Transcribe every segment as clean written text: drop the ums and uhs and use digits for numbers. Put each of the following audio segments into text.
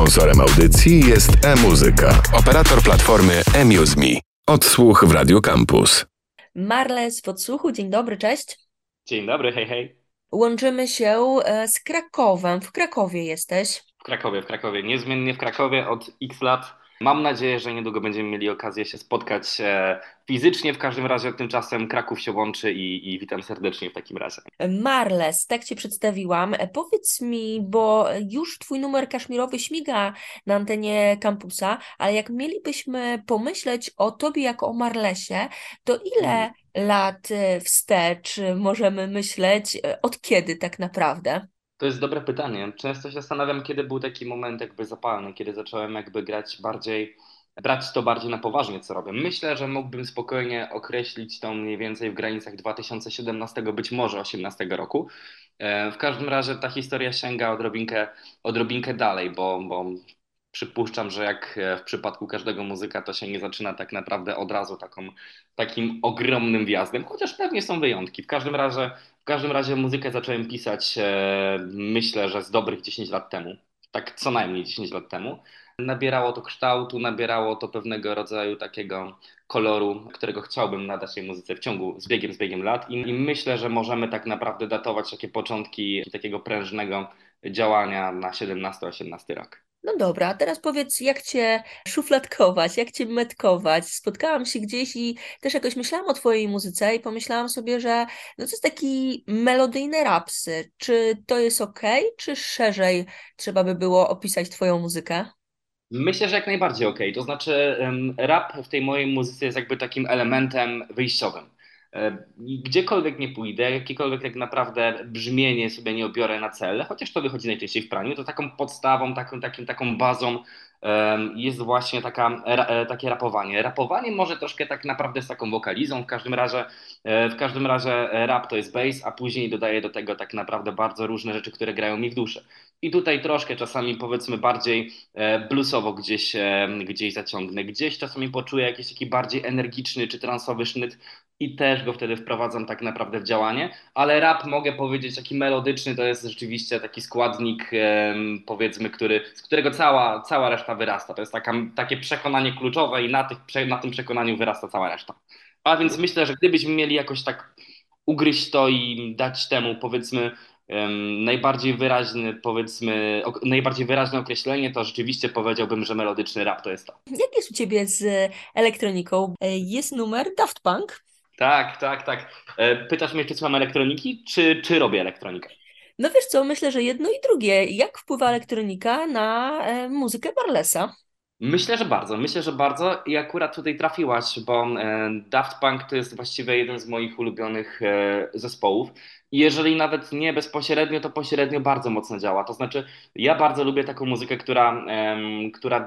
Sponsorem audycji jest e-muzyka, operator platformy eMuzeMe. Odsłuch w Radio Campus. Marles w odsłuchu. Dzień dobry, cześć. Dzień dobry, hej, hej. Łączymy się z Krakowem. W Krakowie jesteś. W Krakowie. Niezmiennie w Krakowie od X lat. Mam nadzieję, że niedługo będziemy mieli okazję się spotkać fizycznie. W każdym razie tymczasem Kraków się łączy i witam serdecznie w takim razie. Marles, tak Cię przedstawiłam. Powiedz mi, bo już Twój numer kaszmirowy śmiga na antenie kampusa, ale jak mielibyśmy pomyśleć o Tobie jako o Marlesie, to ile lat wstecz możemy myśleć? Od kiedy tak naprawdę? To jest dobre pytanie. Często się zastanawiam, kiedy był taki moment jakby zapalny, kiedy zacząłem jakby brać to bardziej na poważnie, co robię. Myślę, że mógłbym spokojnie określić to mniej więcej w granicach 2017, być może 2018 roku. W każdym razie ta historia sięga odrobinkę dalej, bo przypuszczam, że jak w przypadku każdego muzyka, to się nie zaczyna tak naprawdę od razu takim ogromnym wjazdem, chociaż pewnie są wyjątki. W każdym razie muzykę zacząłem pisać, myślę, że z dobrych 10 lat temu, tak co najmniej 10 lat temu. Nabierało to kształtu, nabierało to pewnego rodzaju takiego koloru, którego chciałbym nadać tej muzyce z biegiem lat i myślę, że możemy tak naprawdę datować takie początki takiego prężnego działania na 17-18 rok. No dobra, a teraz powiedz, jak Cię szufladkować, jak Cię metkować. Spotkałam się gdzieś i też jakoś myślałam o Twojej muzyce i pomyślałam sobie, że no to jest taki melodyjny rapsy. Czy to jest okej, czy szerzej trzeba by było opisać Twoją muzykę? Myślę, że jak najbardziej okej. To znaczy rap w tej mojej muzyce jest jakby takim elementem wyjściowym. Gdziekolwiek nie pójdę, jakiekolwiek tak naprawdę brzmienie sobie nie obiorę na cel, chociaż to wychodzi najczęściej w praniu, to taką podstawą, taką bazą jest właśnie takie rapowanie. Rapowanie może troszkę tak naprawdę z taką wokalizą, w każdym razie rap to jest bass, a później dodaję do tego tak naprawdę bardzo różne rzeczy, które grają mi w duszy. I tutaj troszkę czasami powiedzmy bardziej bluesowo gdzieś zaciągnę, gdzieś czasami poczuję jakiś taki bardziej energiczny czy transowy sznyt i też go wtedy wprowadzam tak naprawdę w działanie, ale rap mogę powiedzieć taki melodyczny, to jest rzeczywiście taki składnik powiedzmy, z którego cała reszta wyrasta. To jest takie przekonanie kluczowe i na tym przekonaniu wyrasta cała reszta. A więc myślę, że gdybyśmy mieli jakoś tak ugryźć to i dać temu powiedzmy najbardziej wyraźne określenie, to rzeczywiście powiedziałbym, że melodyczny rap to jest to. Jak jest u Ciebie z elektroniką? Jest numer Daft Punk? Tak. Pytasz mnie, czy słucham elektroniki, czy robię elektronikę? No wiesz co, myślę, że jedno i drugie. Jak wpływa elektronika na muzykę Marlesa? Myślę, że bardzo i akurat tutaj trafiłaś, bo Daft Punk to jest właściwie jeden z moich ulubionych zespołów. Jeżeli nawet nie bezpośrednio, to pośrednio bardzo mocno działa. To znaczy ja bardzo lubię taką muzykę, która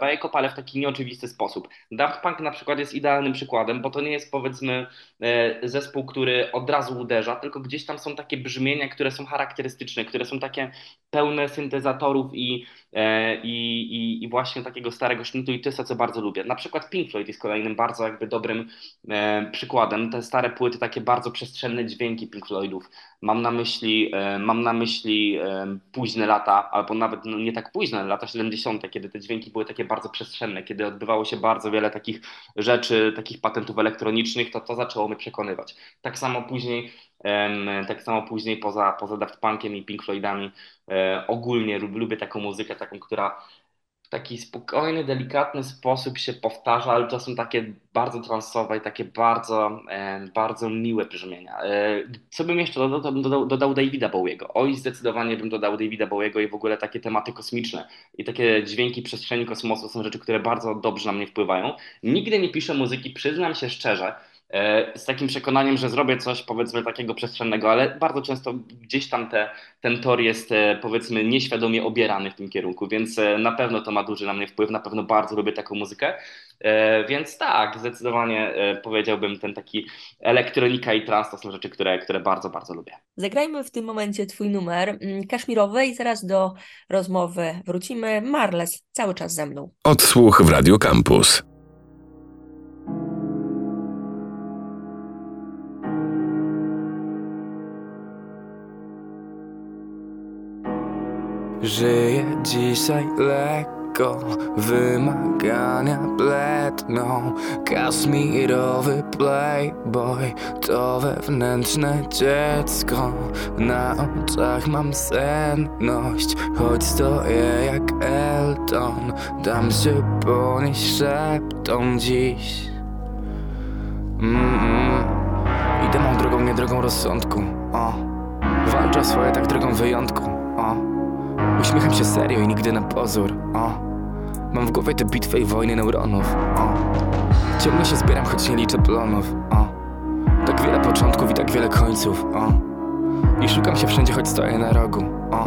daje kopalę w taki nieoczywisty sposób. Daft Punk na przykład jest idealnym przykładem, bo to nie jest powiedzmy zespół, który od razu uderza, tylko gdzieś tam są takie brzmienia, które są charakterystyczne, które są takie pełne syntezatorów i właśnie takiego starego sznytu i to jest to, co bardzo lubię. Na przykład Pink Floyd jest kolejnym bardzo jakby dobrym przykładem. Te stare płyty, takie bardzo przestrzenne dźwięki Pink Floydów. Mam na myśli późne lata, albo nawet nie tak późne, lata 70., kiedy te dźwięki były takie bardzo przestrzenne, kiedy odbywało się bardzo wiele takich rzeczy, takich patentów elektronicznych, to zaczęło mnie przekonywać. Tak samo później poza Daft Punkiem i Pink Floydami ogólnie lubię taką muzykę, taką, która w taki spokojny, delikatny sposób się powtarza, ale to są takie bardzo transowe i takie bardzo miłe brzmienia. Co bym jeszcze dodał Davida Bowiego? Oj, zdecydowanie bym dodał Davida Bowiego i w ogóle takie tematy kosmiczne i takie dźwięki przestrzeni kosmosu są rzeczy, które bardzo dobrze na mnie wpływają. Nigdy nie piszę muzyki, przyznam się szczerze, z takim przekonaniem, że zrobię coś powiedzmy takiego przestrzennego, ale bardzo często gdzieś tam ten tor jest powiedzmy nieświadomie obierany w tym kierunku, więc na pewno to ma duży na mnie wpływ, na pewno bardzo lubię taką muzykę, więc tak, zdecydowanie powiedziałbym ten taki elektronika i trans to są rzeczy, które bardzo lubię. Zagrajmy w tym momencie Twój numer kaszmirowy i zaraz do rozmowy wrócimy. Marles cały czas ze mną. Odsłuch w Radio Campus. Żyję dzisiaj lekko, wymagania pletną. Kaszmirowy playboy to wewnętrzne dziecko. Na oczach mam senność, choć stoję jak Elton. Dam się ponieść szeptom dziś. Idę mą drogą, nie drogą rozsądku. O, walczę o swoje tak drogą wyjątku. O, uśmiecham się serio i nigdy na pozór. O, mam w głowie te bitwy i wojny neuronów. O, ciągle się zbieram, choć nie liczę plonów. O, tak wiele początków i tak wiele końców. O, i szukam się wszędzie, choć stoję na rogu. O,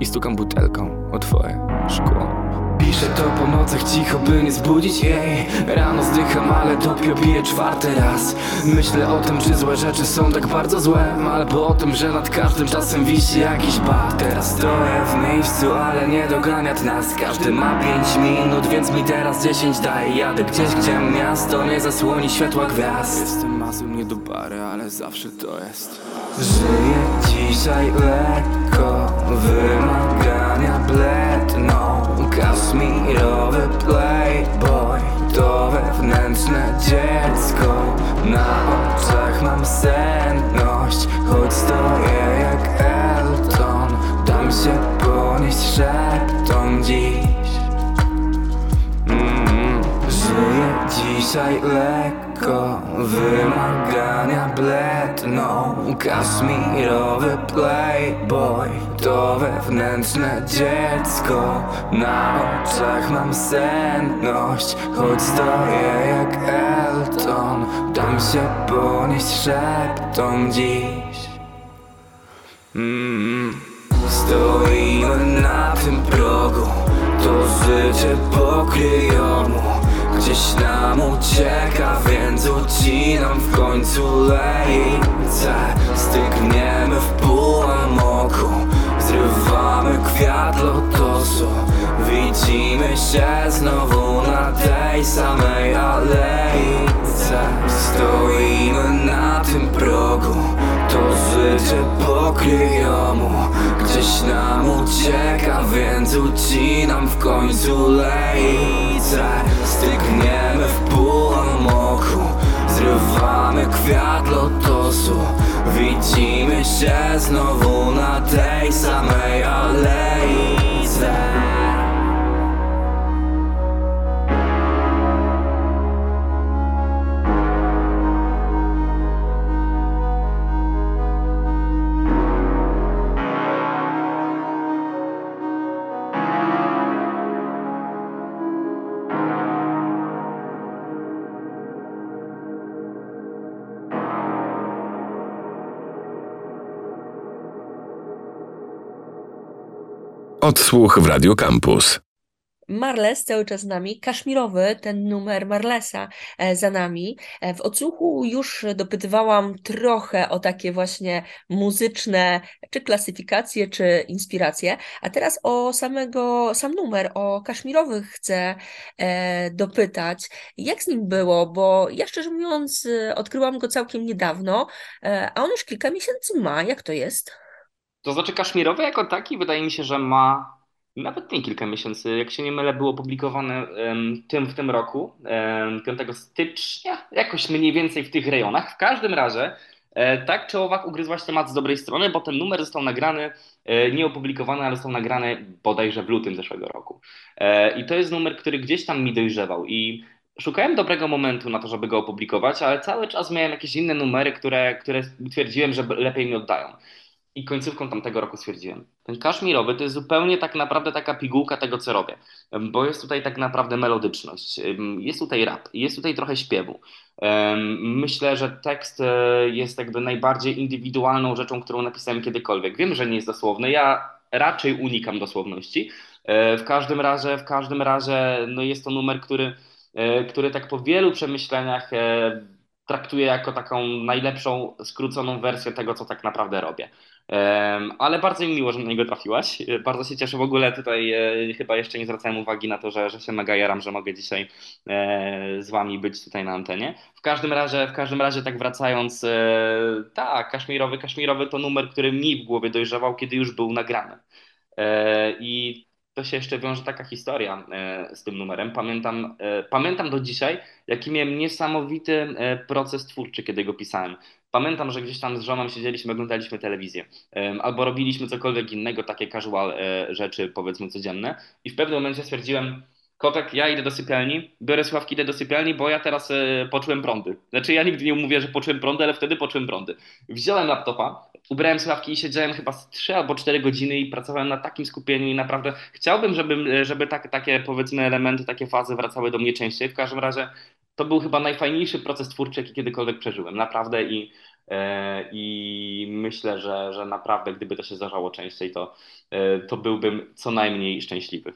i stukam butelką o twoje szkło. Piszę to po nocach cicho, by nie zbudzić jej. Rano zdycham, ale dopiero bije czwarty raz. Myślę o tym, czy złe rzeczy są tak bardzo złe, albo o tym, że nad każdym czasem wisi jakiś bat. Teraz stoję w miejscu, ale nie doganiać nas. Każdy ma 5 minut, więc mi teraz 10 daj. Jadę gdzieś, gdzie miasto nie zasłoni światła gwiazd. Jestem masłem nie do pary, ale zawsze to jest. Żyję dzisiaj lekko, wymagania pletną. Kaszmirowy playboy to wewnętrzne dziecko. Na oczach mam senność, choć stoję jak Elton. Dam się ponieść szeptom dziś. Żyję dzisiaj lekko, wymagania bledną. Kaszmirowy playboy to wewnętrzne dziecko. Na oczach mam senność, choć stoję jak Elton. Dam się ponieść szeptom dziś. Stoimy na tym progu, to życie po kryjomu. Gdzieś nam ucieka, więc ucinam w końcu lejce. Stygniemy w półamoku, zrywamy kwiat lotosu. Widzimy się znowu na tej samej alejce. Stoimy na tym progu, to życie po kryjomu. Gdzieś nam ucieka, więc ucinam w końcu lejce. Stygniemy w półamoku, zrywamy kwiat lotosu. Widzimy się znowu na tej samej alejce. Odsłuch w Radio Campus. Marles cały czas z nami, kaszmirowy, ten numer Marlesa za nami. W odsłuchu już dopytywałam trochę o takie właśnie muzyczne, czy klasyfikacje, czy inspiracje, a teraz o sam numer, o kaszmirowy chcę dopytać. Jak z nim było, bo ja szczerze mówiąc odkryłam go całkiem niedawno, a on już kilka miesięcy ma, jak to jest? To znaczy kaszmirowy jako taki wydaje mi się, że ma nawet nie kilka miesięcy. Jak się nie mylę, było opublikowane w tym roku, 5 stycznia, jakoś mniej więcej w tych rejonach. W każdym razie tak czy owak ugryzłaś temat z dobrej strony, bo ten numer został nagrany, nie opublikowany, ale został nagrany bodajże w lutym zeszłego roku. I to jest numer, który gdzieś tam mi dojrzewał i szukałem dobrego momentu na to, żeby go opublikować, ale cały czas miałem jakieś inne numery, które twierdziłem, że lepiej mi oddają. I końcówką tamtego roku stwierdziłem, ten kaszmirowy to jest zupełnie tak naprawdę taka pigułka tego, co robię, bo jest tutaj tak naprawdę melodyczność, jest tutaj rap, jest tutaj trochę śpiewu. Myślę, że tekst jest jakby najbardziej indywidualną rzeczą, którą napisałem kiedykolwiek. Wiem, że nie jest dosłowny, ja raczej unikam dosłowności. W każdym razie no jest to numer, który tak po wielu przemyśleniach traktuję jako taką najlepszą, skróconą wersję tego, co tak naprawdę robię. Ale bardzo mi miło, że na niego trafiłaś. Bardzo się cieszę. W ogóle tutaj chyba jeszcze nie zwracałem uwagi na to, że się mega jaram, że mogę dzisiaj z wami być tutaj na antenie. W każdym razie tak wracając, tak, kaszmirowy to numer, który mi w głowie dojrzewał, kiedy już był nagrany. I to się jeszcze wiąże taka historia z tym numerem. Pamiętam do dzisiaj, jaki miałem niesamowity proces twórczy, kiedy go pisałem. Pamiętam, że gdzieś tam z żoną siedzieliśmy, oglądaliśmy telewizję albo robiliśmy cokolwiek innego, takie casual rzeczy, powiedzmy codzienne, i w pewnym momencie stwierdziłem: Kotek, ja idę do sypialni, biorę słuchawki, idę do sypialni, bo ja teraz poczułem prądy. Znaczy ja nigdy nie mówię, że poczułem prądy, ale wtedy poczułem prądy. Wziąłem laptopa, ubrałem słuchawki i siedziałem chyba 3 albo 4 godziny i pracowałem na takim skupieniu, i naprawdę chciałbym, żeby takie powiedzmy elementy, takie fazy wracały do mnie częściej. W każdym razie to był chyba najfajniejszy proces twórczy, jaki kiedykolwiek przeżyłem. Naprawdę i myślę, że naprawdę gdyby to się zdarzało częściej, to byłbym co najmniej szczęśliwy.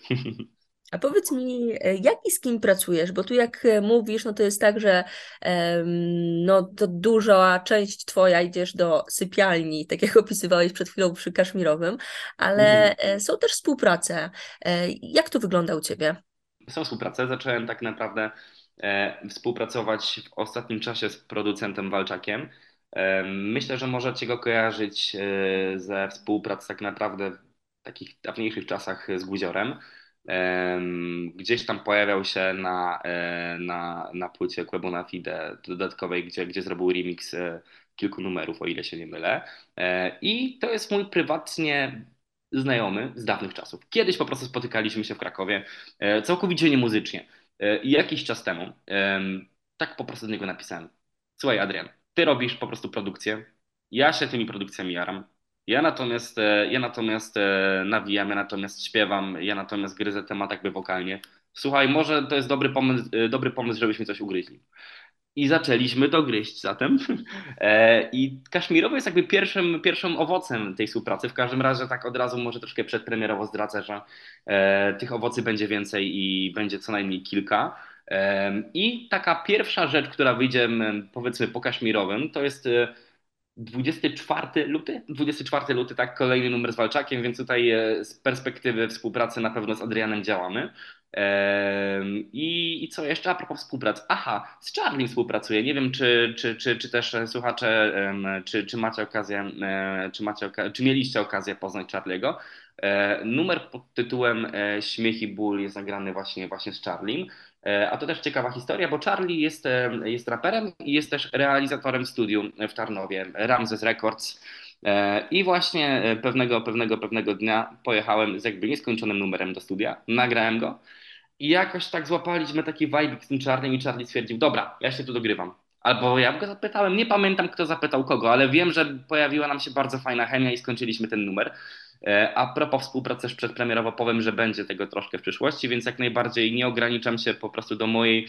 A powiedz mi, jak i z kim pracujesz? Bo tu jak mówisz, no to jest tak, że to duża część twoja idziesz do sypialni, tak jak opisywałeś przed chwilą przy Kaszmirowym, ale są też współprace. Jak to wygląda u ciebie? Są współprace. Zacząłem tak naprawdę współpracować w ostatnim czasie z producentem Walczakiem. Myślę, że możecie go kojarzyć ze współprac tak naprawdę w takich dawniejszych czasach z Guziorem. Gdzieś tam pojawiał się na płycie Kłe Bonafide dodatkowej, gdzie zrobił remix kilku numerów, o ile się nie mylę. I to jest mój prywatnie znajomy z dawnych czasów. Kiedyś po prostu spotykaliśmy się w Krakowie, całkowicie niemuzycznie. I jakiś czas temu tak po prostu do niego napisałem: Słuchaj, Adrian, ty robisz po prostu produkcję, ja się tymi produkcjami jaram. Ja natomiast nawijam, ja natomiast śpiewam, ja natomiast gryzę temat jakby wokalnie. Słuchaj, może to jest dobry pomysł, żebyśmy coś ugryźli. I zaczęliśmy to gryźć zatem. I Kaszmirowy jest jakby pierwszym owocem tej współpracy. W każdym razie tak od razu może troszkę przedpremierowo zdradzę, że tych owoców będzie więcej i będzie co najmniej kilka. I taka pierwsza rzecz, która wyjdzie powiedzmy po Kaszmirowym, to jest 24 luty, tak, kolejny numer z Walczakiem, więc tutaj z perspektywy współpracy na pewno z Adrianem działamy. I co jeszcze a propos współpracy? Aha, z Charlie współpracuję. Nie wiem, czy też słuchacze, czy mieliście okazję poznać Charlie'ego. Numer pod tytułem Śmiech i ból jest nagrany właśnie z Charliem. A to też ciekawa historia, bo Charlie jest raperem i jest też realizatorem studium w Tarnowie, Ramses Records. I właśnie pewnego dnia pojechałem z jakby nieskończonym numerem do studia, nagrałem go i jakoś tak złapaliśmy taki vibe z tym Charliem i Charlie stwierdził: dobra, ja się tu dogrywam. Albo ja go zapytałem, nie pamiętam kto zapytał kogo, ale wiem, że pojawiła nam się bardzo fajna chemia i skończyliśmy ten numer. A propos współpracy też przedpremierowo powiem, że będzie tego troszkę w przyszłości, więc jak najbardziej nie ograniczam się po prostu do mojej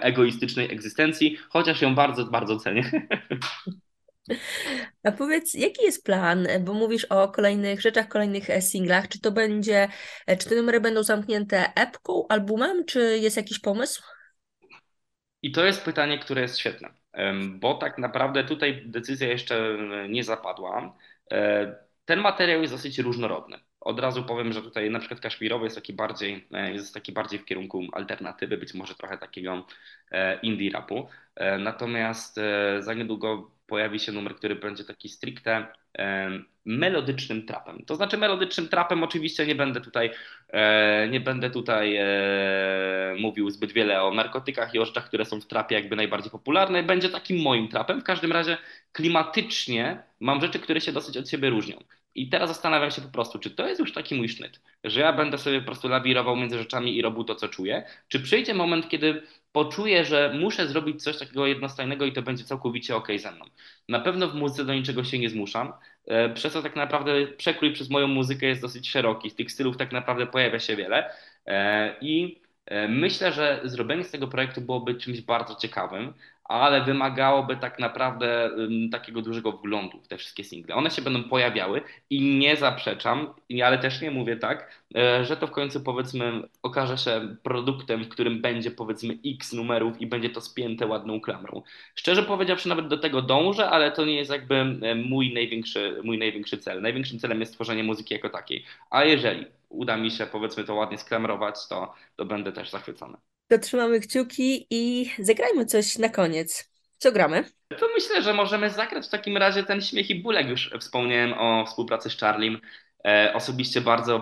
egoistycznej egzystencji, chociaż ją bardzo, bardzo cenię. A powiedz, jaki jest plan, bo mówisz o kolejnych rzeczach, kolejnych singlach, czy te numery będą zamknięte epką, albumem, czy jest jakiś pomysł? I to jest pytanie, które jest świetne, bo tak naprawdę tutaj decyzja jeszcze nie zapadła. Ten materiał jest dosyć różnorodny. Od razu powiem, że tutaj na przykład Kaszmirowy jest taki bardziej w kierunku alternatywy, być może trochę takiego indie rapu. Natomiast za niedługo pojawi się numer, który będzie taki stricte melodycznym trapem. To znaczy melodycznym trapem oczywiście nie będę tutaj mówił zbyt wiele o narkotykach i o rzeczach, które są w trapie jakby najbardziej popularne. Będzie takim moim trapem. W każdym razie klimatycznie mam rzeczy, które się dosyć od siebie różnią. I teraz zastanawiam się po prostu, czy to jest już taki mój sznyt, że ja będę sobie po prostu lawirował między rzeczami i robił to, co czuję. Czy przyjdzie moment, kiedy poczuję, że muszę zrobić coś takiego jednostajnego i to będzie całkowicie okej ze mną. Na pewno w muzyce do niczego się nie zmuszam, przez to tak naprawdę przekrój przez moją muzykę jest dosyć szeroki, z tych stylów tak naprawdę pojawia się wiele i myślę, że zrobienie z tego projektu byłoby czymś bardzo ciekawym, ale wymagałoby tak naprawdę takiego dużego wglądu w te wszystkie single. One się będą pojawiały i nie zaprzeczam, ale też nie mówię tak, że to w końcu powiedzmy okaże się produktem, w którym będzie powiedzmy x numerów i będzie to spięte ładną klamrą. Szczerze powiedziawszy nawet do tego dążę, ale to nie jest jakby mój największy cel. Największym celem jest tworzenie muzyki jako takiej, a jeżeli uda mi się powiedzmy to ładnie sklamrować, to będę też zachwycony. To trzymamy kciuki i zagrajmy coś na koniec. Co gramy? To myślę, że możemy zagrać w takim razie ten Śmiech i ból, jak już wspomniałem o współpracy z Charliem. Osobiście bardzo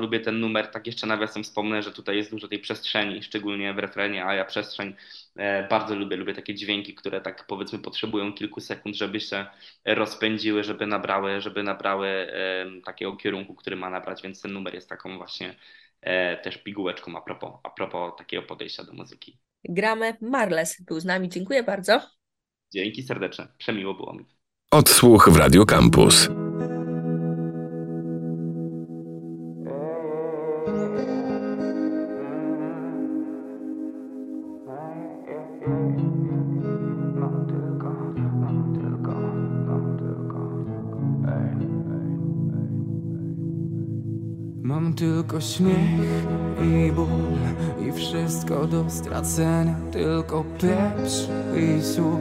lubię ten numer. Tak jeszcze nawiasem wspomnę, że tutaj jest dużo tej przestrzeni, szczególnie w refrenie, a ja przestrzeń bardzo lubię takie dźwięki, które tak powiedzmy potrzebują kilku sekund, żeby się rozpędziły, żeby nabrały takiego kierunku, który ma nabrać, więc ten numer jest taką właśnie też pigułeczką a propos takiego podejścia do muzyki. Gramy. Marles był z nami, dziękuję bardzo. Dzięki serdeczne, przemiło było mi. Odsłuch w Radio Campus. Mam tylko śmiech i ból i wszystko do stracenia. Tylko pieprz i sól,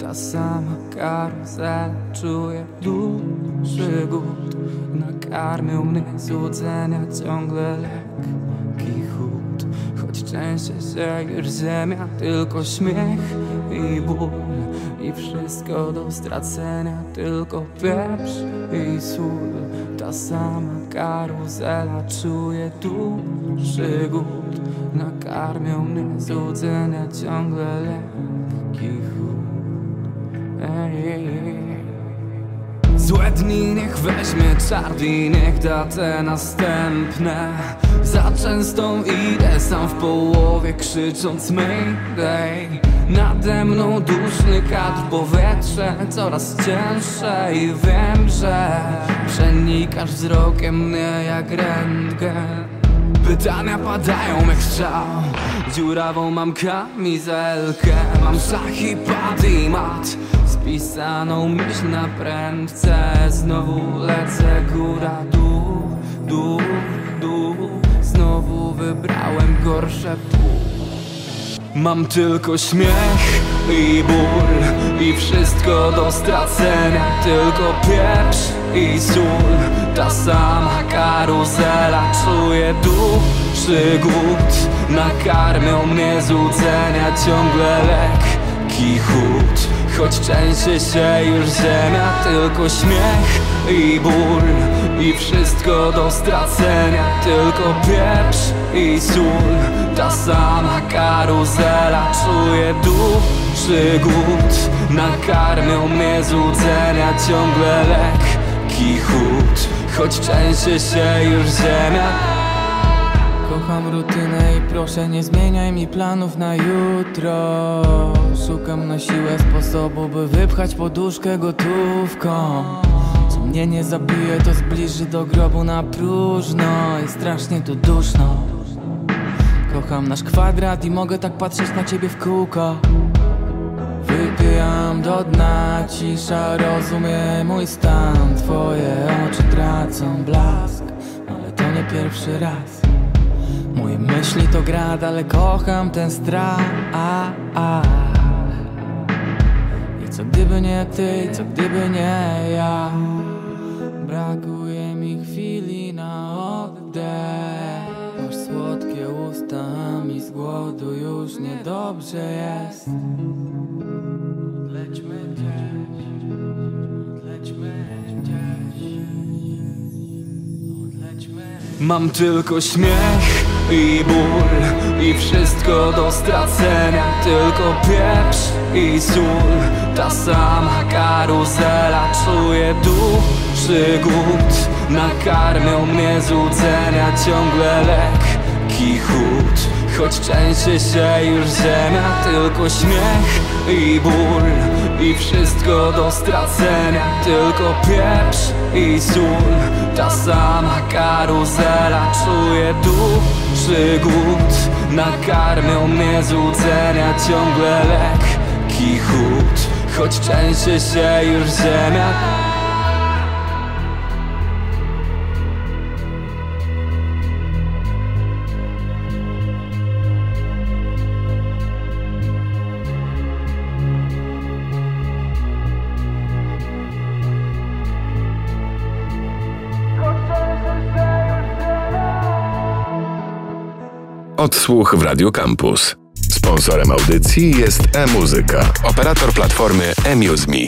ta sama karuzela. Czuję duży głód, nakarmił mnie złudzenia. Ciągle lekki chłód, choć częściej się już ziemia. Tylko śmiech i ból i wszystko do stracenia. Tylko pieprz i sól, ta sama karuzela. Czuję duży głód, nakarmią mnie złudzenia. Ciągle lekki chłód. Złe dni niech weźmie Charlie, niech da te następne. Za częstą idę sam w połowie, krzycząc mayday. Nade mną duszny kadr, powietrze coraz cięższe i wiem, że przenikasz wzrokiem mnie jak rentgen. Pytania padają jak strzał, dziurawą mam kamizelkę. Mam szach i pad i mat, spisaną myśl na prędce. Znowu lecę góra, dół, dół, dół. Znowu wybrałem gorsze pół. Mam tylko śmiech i ból i wszystko do stracenia. Tylko pieprz i sól, ta sama karuzela. Czuję duży głód, nakarmią mnie złudzenia. Ciągle lekki chłód, choć częściej się już ziemia. Tylko śmiech i ból i wszystko do stracenia. Tylko pieprz i sól, ta sama karuzela. Czuję duży głód, nakarmią mnie złudzenia. Ciągle lekki chłód, choć częściej się już ziemia. Kocham rutynę i proszę nie zmieniaj mi planów na jutro. Szukam na siłę sposobu, by wypchać poduszkę gotówką. Co mnie nie zabije, to zbliży do grobu na próżno i strasznie tu duszno. Kocham nasz kwadrat i mogę tak patrzeć na ciebie w kółko. Wypijam do dna, cisza rozumie mój stan. Twoje oczy tracą blask, ale to nie pierwszy raz. Moje myśli to grad, ale kocham ten strach. I co gdyby nie ty, co gdyby nie ja. Brakuje mi chwili na oddech. Masz słodkie usta, a mi z głodu już niedobrze jest. Odlećmy gdzieś, odlećmy gdzieś, odlećmy. Mam tylko śmiech i ból i wszystko do stracenia. Tylko pieprz i sól, ta sama karuzela. Czuję duży głód, nakarmią mnie złudzenia. Ciągle lekki chłód, choć częściej się już ziemia. Tylko śmiech i ból i wszystko do stracenia. Tylko pieprz i sól, ta sama karuzela. Czuję duży głód, nakarmią mnie złudzenia. Ciągle lekki chłód, choć częściej się już ziemia. Odsłuch w Radio Campus. Sponsorem audycji jest e-muzyka, operator platformy eMuzeMe.